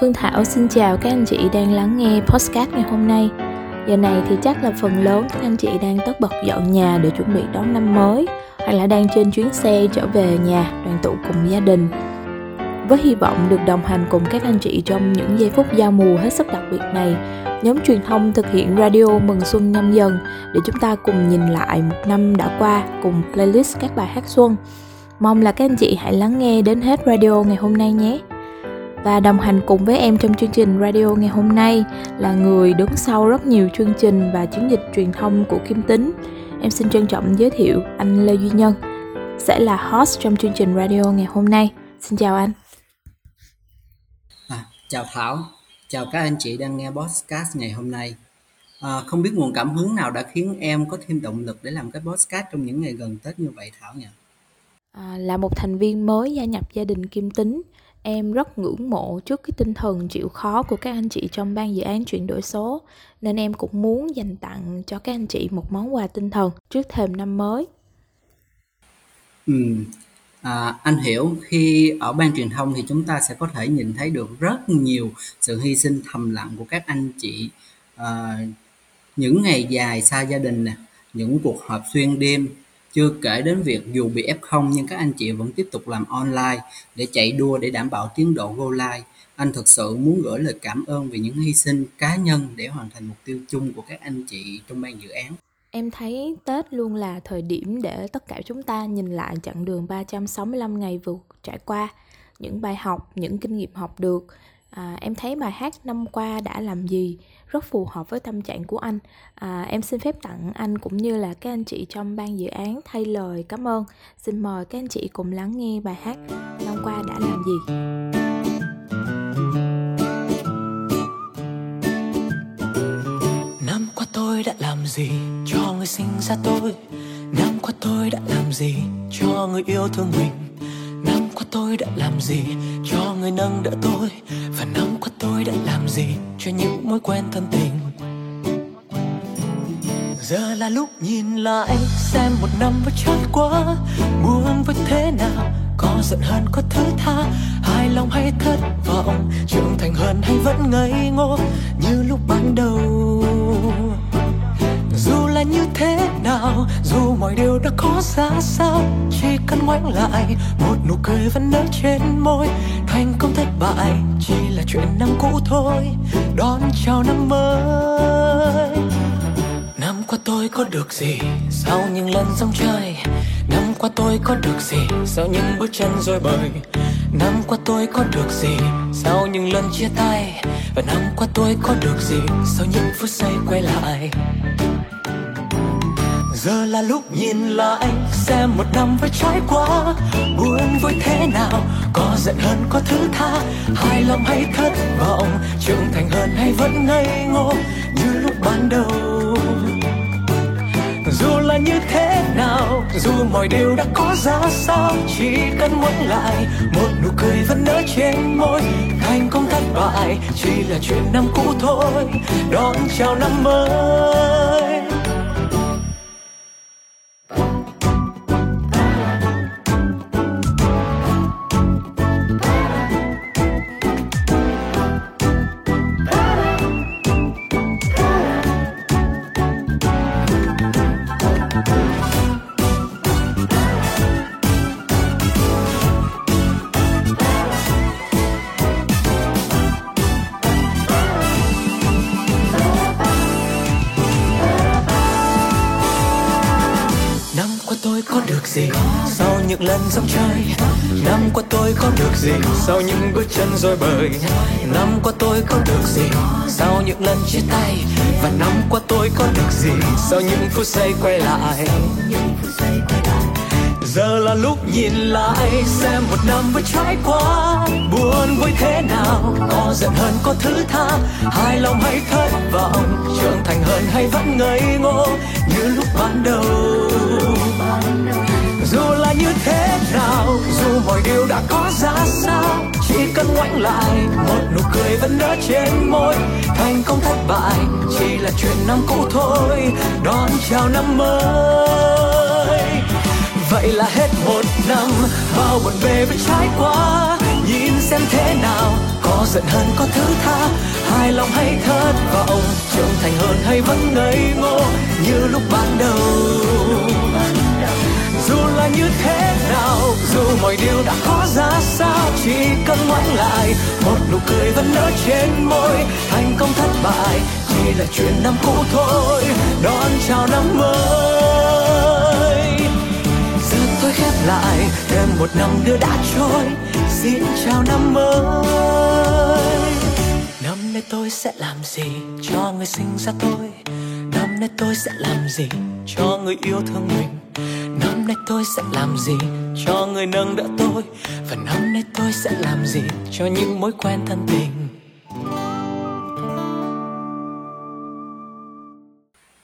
Phương Thảo xin chào các anh chị đang lắng nghe podcast ngày hôm nay. Giờ này thì chắc là phần lớn các anh chị đang tất bật dọn nhà để chuẩn bị đón năm mới, hoặc là đang trên chuyến xe trở về nhà đoàn tụ cùng gia đình. Với hy vọng được đồng hành cùng các anh chị trong những giây phút giao mùa hết sức đặc biệt này, nhóm truyền thông thực hiện radio Mừng Xuân Nhâm Dần để chúng ta cùng nhìn lại một năm đã qua cùng playlist các bài hát xuân. Mong là các anh chị hãy lắng nghe đến hết radio ngày hôm nay nhé. Và đồng hành cùng với em trong chương trình radio ngày hôm nay là người đứng sau rất nhiều chương trình và chiến dịch truyền thông của Kim Tính. Em xin trân trọng giới thiệu anh Lê Duy Nhân sẽ là host trong chương trình radio ngày hôm nay. Xin chào anh. Chào Thảo, chào các anh chị đang nghe podcast ngày hôm nay. Không biết nguồn cảm hứng nào đã khiến em có thêm động lực để làm cái podcast trong những ngày gần Tết như vậy Thảo nhỉ? Là một thành viên mới gia nhập gia đình Kim Tính, em rất ngưỡng mộ trước cái tinh thần chịu khó của các anh chị trong ban dự án chuyển đổi số, nên em cũng muốn dành tặng cho các anh chị một món quà tinh thần trước thềm năm mới. Anh hiểu, khi ở ban truyền thông thì chúng ta sẽ có thể nhìn thấy được rất nhiều sự hy sinh thầm lặng của các anh chị. Những ngày dài xa gia đình, những cuộc họp xuyên đêm, chưa kể đến việc dù bị F0 nhưng các anh chị vẫn tiếp tục làm online để chạy đua để đảm bảo tiến độ GoLine. Anh thực sự muốn gửi lời cảm ơn vì những hy sinh cá nhân để hoàn thành mục tiêu chung của các anh chị trong ban dự án. Em thấy Tết luôn là thời điểm để tất cả chúng ta nhìn lại chặng đường 365 ngày vừa trải qua, những bài học, những kinh nghiệm học được. Em thấy bài hát Năm Qua Đã Làm Gì rất phù hợp với tâm trạng của anh. Em xin phép tặng anh cũng như là các anh chị trong ban dự án thay lời cảm ơn. Xin mời các anh chị cùng lắng nghe bài hát Năm Qua Đã Làm Gì. Năm qua tôi đã làm gì cho người sinh ra tôi? Năm qua tôi đã làm gì cho người yêu thương mình? Năm qua tôi đã làm gì cho người nâng đỡ tôi? Và năm qua tôi đã làm gì cho những mối quen thân tình? Giờ là lúc nhìn lại xem một năm vừa trôi qua, buồn với thế nào, có giận hơn có thứ tha, hài lòng hay thất vọng, trưởng thành hơn hay vẫn ngây ngô như lúc ban đầu. Dù là như thế nào, dù mọi điều đã có ra sao, chỉ cần ngoảnh lại, một nụ cười vẫn nở trên môi. Thành công thất bại chỉ là chuyện năm cũ thôi, đón chào năm mới. Năm qua tôi có được gì sau những lần rong chơi? Năm qua tôi có được gì sau những bước chân rối bời? Năm qua tôi có được gì sau những lần chia tay? Và năm qua tôi có được gì sau những phút giây quay lại? Giờ là lúc nhìn lại xem một năm vừa trải qua, buồn vui thế nào, có giận hơn có thứ tha, hài lòng hay thất vọng, trưởng thành hơn hay vẫn ngây ngô như lúc ban đầu. Dù là như thế nào, dù mọi điều đã có ra sao, chỉ cần ngoảnh lại, một nụ cười vẫn nở trên môi. Thành công thất bại chỉ là chuyện năm cũ thôi, đón chào năm mới. Sau những lần dòng chơi, năm qua tôi có được gì sau những bước chân rối bời? Năm qua tôi có được gì sau những lần chia tay? Và năm qua tôi có được gì sau những phút giây quay lại? Giờ là lúc nhìn lại xem một năm vừa trải qua, buồn vui thế nào, có giận hơn có thứ tha, hài lòng hay thất vọng, trưởng thành hơn hay vẫn ngây ngô như lúc ban đầu. Dù là như thế nào, dù mọi điều đã có ra sao, chỉ cần ngoảnh lại, một nụ cười vẫn nở trên môi. Thành công thất bại chỉ là chuyện năm cũ thôi, đón chào năm mới. Vậy là hết một năm, bao buồn bề với trái qua, nhìn xem thế nào, có có giận hơn có thứ tha, hài lòng hay thất vọng, trưởng thành hơn hay vẫn ngây ngô như lúc ban đầu. Dù là như thế nào, dù mọi điều đã có ra sao, chỉ cần ngoảnh lại một nụ cười vẫn nở trên môi. Thành công thất bại chỉ là chuyện năm cũ thôi, đón chào năm mới. Giờ tôi khép lại thêm một năm nữa đã trôi, xin chào năm mới. Năm nay tôi sẽ làm gì cho người sinh ra tôi? Năm nay tôi sẽ làm gì cho người yêu thương mình? Năm nay tôi sẽ làm gì cho người nâng đỡ tôi? Và năm nay tôi sẽ làm gì cho những mối quen thân tình?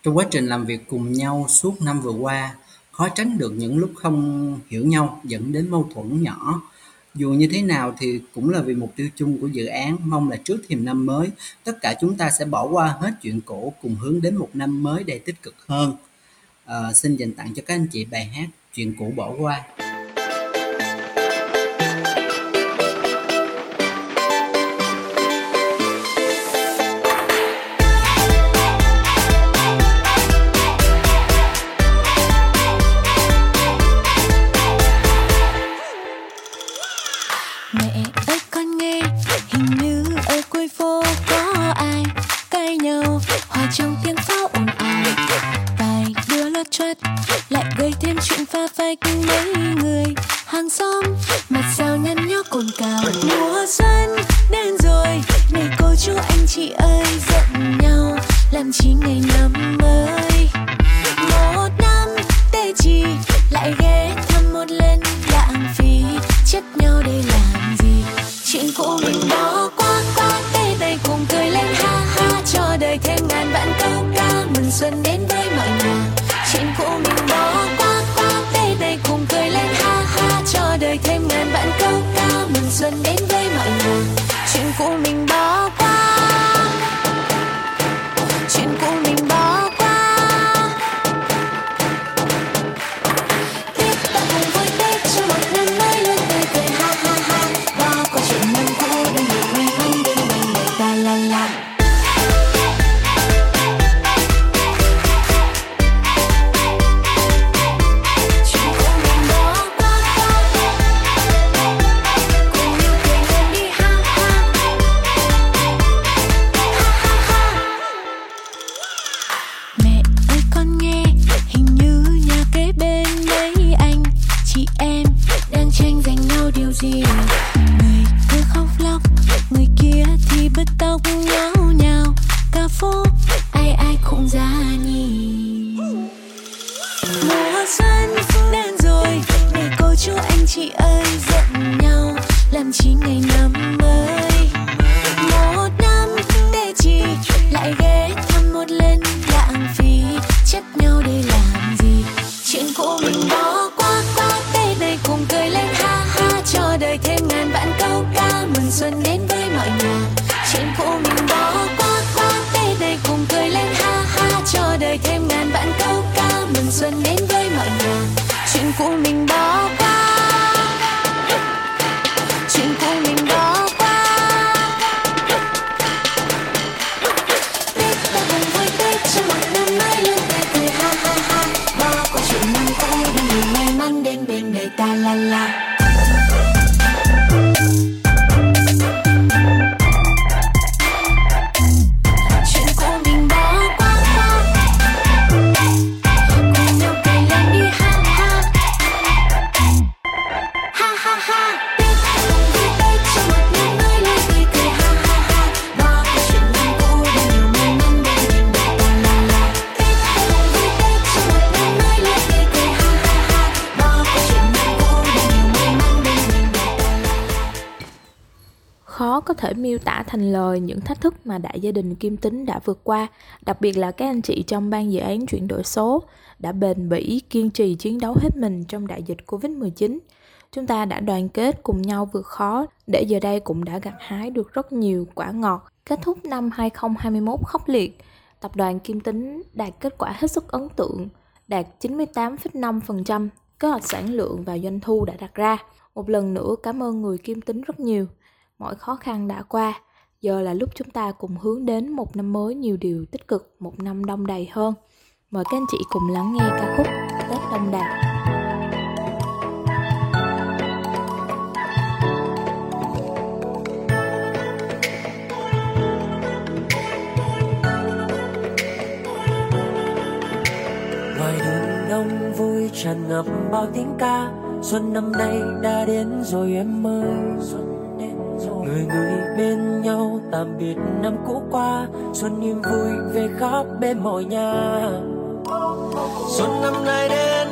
Trong quá trình làm việc cùng nhau suốt năm vừa qua, khó tránh được những lúc không hiểu nhau dẫn đến mâu thuẫn nhỏ. Dù như thế nào thì cũng là vì mục tiêu chung của dự án, mong là trước thềm năm mới, tất cả chúng ta sẽ bỏ qua hết chuyện cũ, cùng hướng đến một năm mới đầy tích cực hơn. Xin dành tặng cho các anh chị bài hát Chuyện Cũ Bỏ Qua. Miêu tả thành lời những thách thức mà đại gia đình Kim Tính đã vượt qua, đặc biệt là các anh chị trong ban dự án chuyển đổi số đã bền bỉ, kiên trì chiến đấu hết mình trong đại dịch Covid-19. Chúng ta đã đoàn kết cùng nhau vượt khó, để giờ đây cũng đã gặt hái được rất nhiều quả ngọt. Kết thúc năm 2021 khốc liệt, tập đoàn Kim Tính đạt kết quả hết sức ấn tượng, đạt 98,5% kế hoạch sản lượng và doanh thu đã đặt ra. Một lần nữa cảm ơn người Kim Tính rất nhiều. mọi khó khăn đã qua. Giờ là lúc chúng ta cùng hướng đến một năm mới nhiều điều tích cực, một năm đông đầy hơn. Mời các anh chị cùng lắng nghe ca khúc Tết Đông Đầy. Đông vui tràn ngập bao tiếng ca, xuân năm nay đã đến rồi em ơi. Xuân đến rồi. Người người bên nhau tạm biệt năm cũ qua, xuân niềm vui về khắp bên mọi nhà. Xuân năm nay đến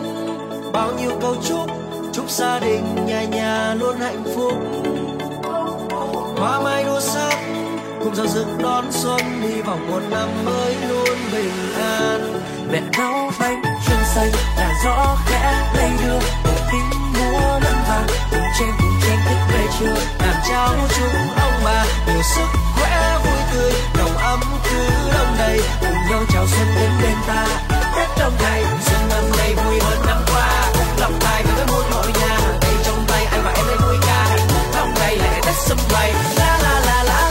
bao nhiêu câu chúc, chúc gia đình nhà nhà luôn hạnh phúc. Hoa mai đua sắc cùng giao dựng đón xuân, hy vọng một năm mới luôn bình an. Mẹ nấu bánh trưng xanh là gió khẽ lay đưa, cùng tiếng múa lân vàng, cùng tranh thức về trưa, làm cháu chúng ông bà nhiều sức khỏe vui tươi, lòng ấm cứ đông đầy, cùng nhau chào xuân đến bên ta. Tết đông đầy, xuân năm nay vui hơn năm qua, lòng tài với cái muôn mọi nhà, tay trong tay anh và em đây vui ca, đông đầy lại Tết sum vầy. La la la la la.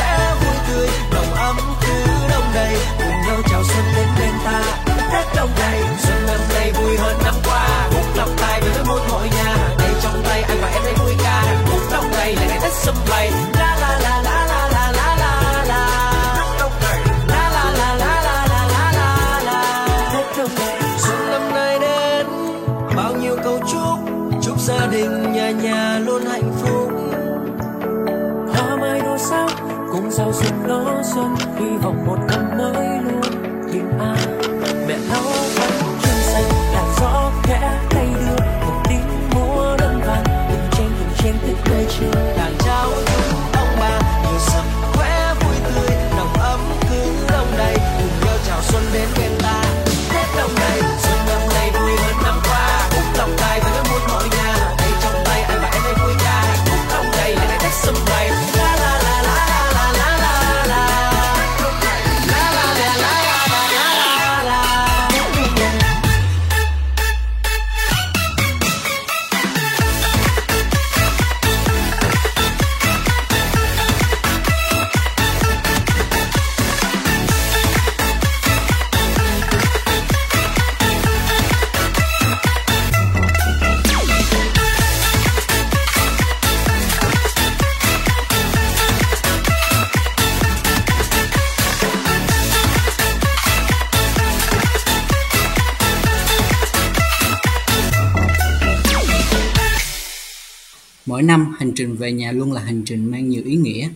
Mỗi năm, hành trình về nhà luôn là hành trình mang nhiều ý nghĩa.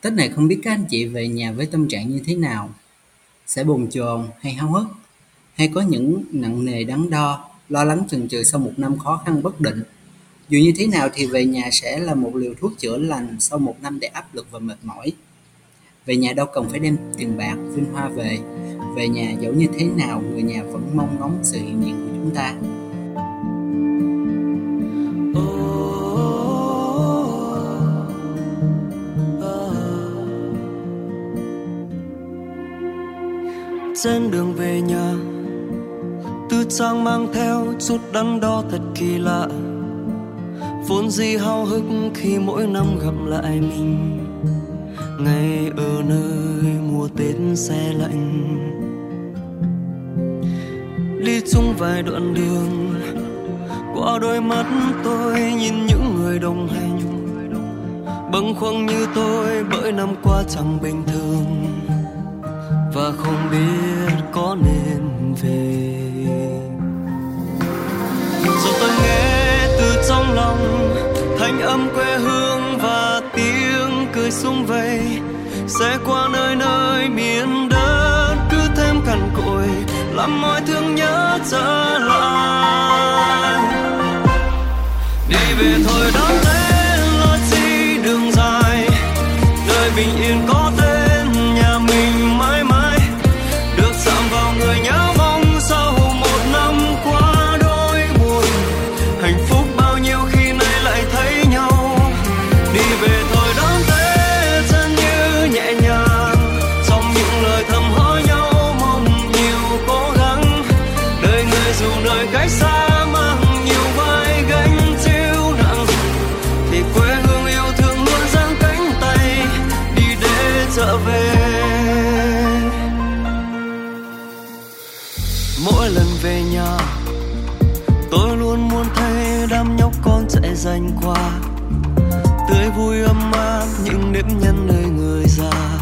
Tết này không biết các anh chị về nhà với tâm trạng như thế nào? Sẽ bồn chồn hay háo hức? Hay có những nặng nề đắn đo, lo lắng chần chừ sau một năm khó khăn bất định? Dù như thế nào thì về nhà sẽ là một liều thuốc chữa lành sau một năm đầy áp lực và mệt mỏi. Về nhà đâu cần phải đem tiền bạc, vinh hoa về. Về nhà dẫu như thế nào, người nhà vẫn mong ngóng sự hiện diện của chúng ta. Trên đường về nhà, tư trang mang theo chút đắn đo thật kỳ lạ. vốn gì háo hức khi mỗi năm gặp lại mình, ngay ở nơi mùa Tết xe lạnh. Đi chung vài đoạn đường, qua đôi mắt tôi nhìn những người đồng hành, bâng khuâng như tôi bởi năm qua chẳng bình thường và không biết có nên về. Rồi tôi nghe từ trong lòng thanh âm quê hương và tiếng cười sum vầy, sẽ qua nơi nơi miền đất cứ thêm cằn cỗi, làm mọi thương nhớ trở lại. Đi về thôi đón Tết lo chi đường dài, nơi bình yên có tên nhà mình mãi mãi, được chạm vào người nhớ mong sau một năm quá đôi buồn, hạnh phúc bao nhiêu khi nay lại thấy nhau. Đi về thôi đón Tết chân như nhẹ nhàng, trong những lời thầm hỏi nhau mong nhiều cố gắng, đời người dù nơi cách xa. Mỗi lần về nhà, tôi luôn muốn thấy đám nhóc con chạy dành qua, tươi vui ấm áp những nếp nhăn nơi người già,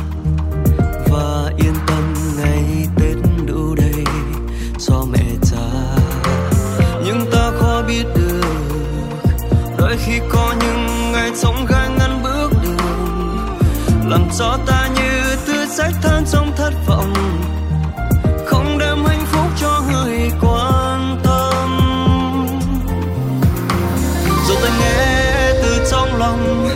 và yên tâm ngày Tết đủ đầy cho mẹ cha. Nhưng ta khó biết được, đôi khi có những ngày sống gai ngăn bước đường, làm cho ta như tư sách than trong thất vọng, không đem hạnh phúc cho người quan tâm. Dù ta nghe từ trong lòng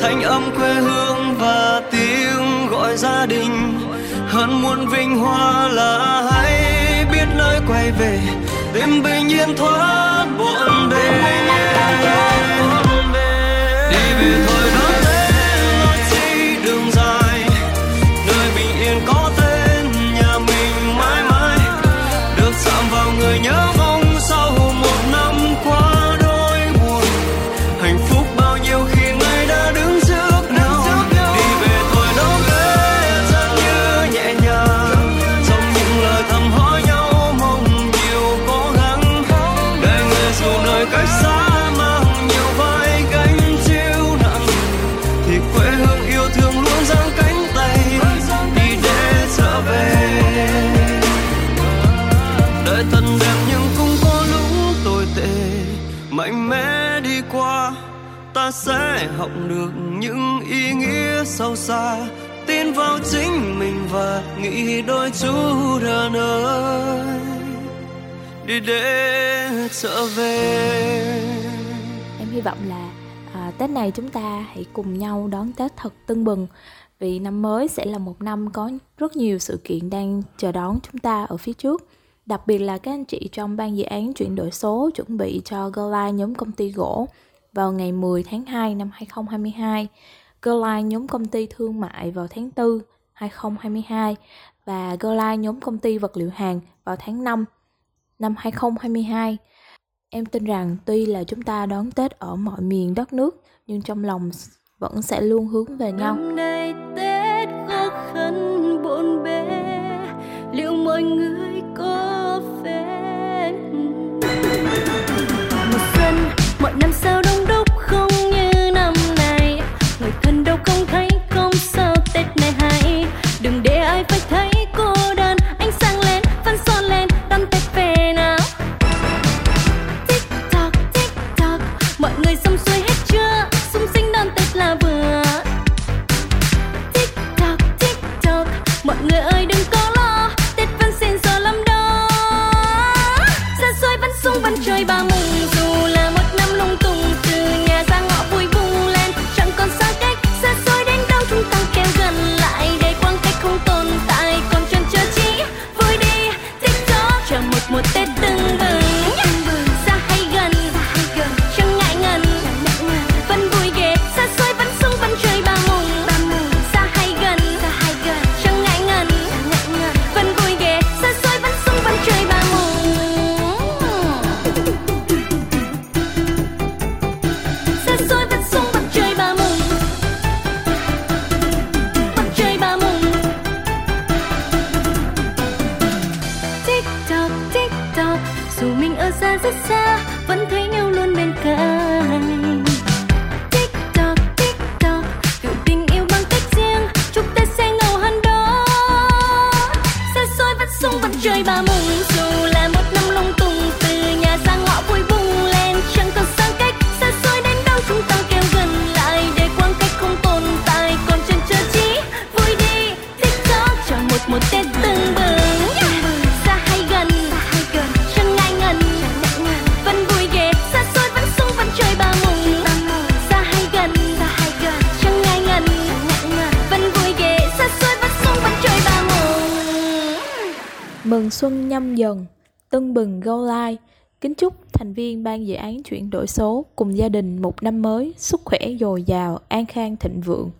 thanh âm quê hương và tiếng gọi gia đình, hơn muôn vinh hoa là hãy biết nơi quay về, tìm bình yên thoát bộn bề. Đi về thôi đó. Người nhớ mong sau một năm quá đôi buồn, hạnh phúc bao nhiêu khi nay đã đứng trước nhau. Đi về thôi đó Tết chẳng như nhẹ nhàng, trong những lời thầm hỏi nhau mong nhiều cố gắng, đời người dù nơi cách xa mang nhiều vai gánh chiếu nặng, thì quê hương yêu thương luôn giang cánh tay đi để trở về. Thật đẹp nhưng cũng có lúc tồi tệ, mạnh mẽ đi qua ta sẽ học được những ý nghĩa sâu xa, tin vào chính mình và nghĩ đôi chút đã nơi đi để trở về. Em hy vọng là Tết này chúng ta hãy cùng nhau đón Tết thật tưng bừng, vì năm mới sẽ là một năm có rất nhiều sự kiện đang chờ đón chúng ta ở phía trước. Đặc biệt là các anh chị trong ban dự án chuyển đổi số chuẩn bị cho GoLine nhóm công ty gỗ vào ngày 10 tháng 2 năm 2022, GoLine nhóm công ty thương mại vào tháng 4 2022 và GoLine nhóm công ty vật liệu hàng vào tháng 5 năm 2022. Em tin rằng tuy là chúng ta đón Tết ở mọi miền đất nước nhưng trong lòng vẫn sẽ luôn hướng về nhau. Hôm nay Tết khó khăn bộn bề, liệu mọi người có phép mùa xuân mọi năm sao đông đúc không như năm này, người thân đâu không thấy không sao Tết này hay, đừng để ai phải thấy cô đơn, ánh sáng lên vẫn son lên đón Tết về nào. Tích tắc mọi người xong xuôi hết chưa, sung sinh đón Tết là vừa. Tích tắc mọi người ơi đừng có lo, Tết vẫn xin giờ lắm. Mừng xuân Nhâm Dần, tưng bừng GoLine, kính chúc thành viên ban dự án chuyển đổi số cùng gia đình một năm mới, sức khỏe dồi dào, an khang thịnh vượng.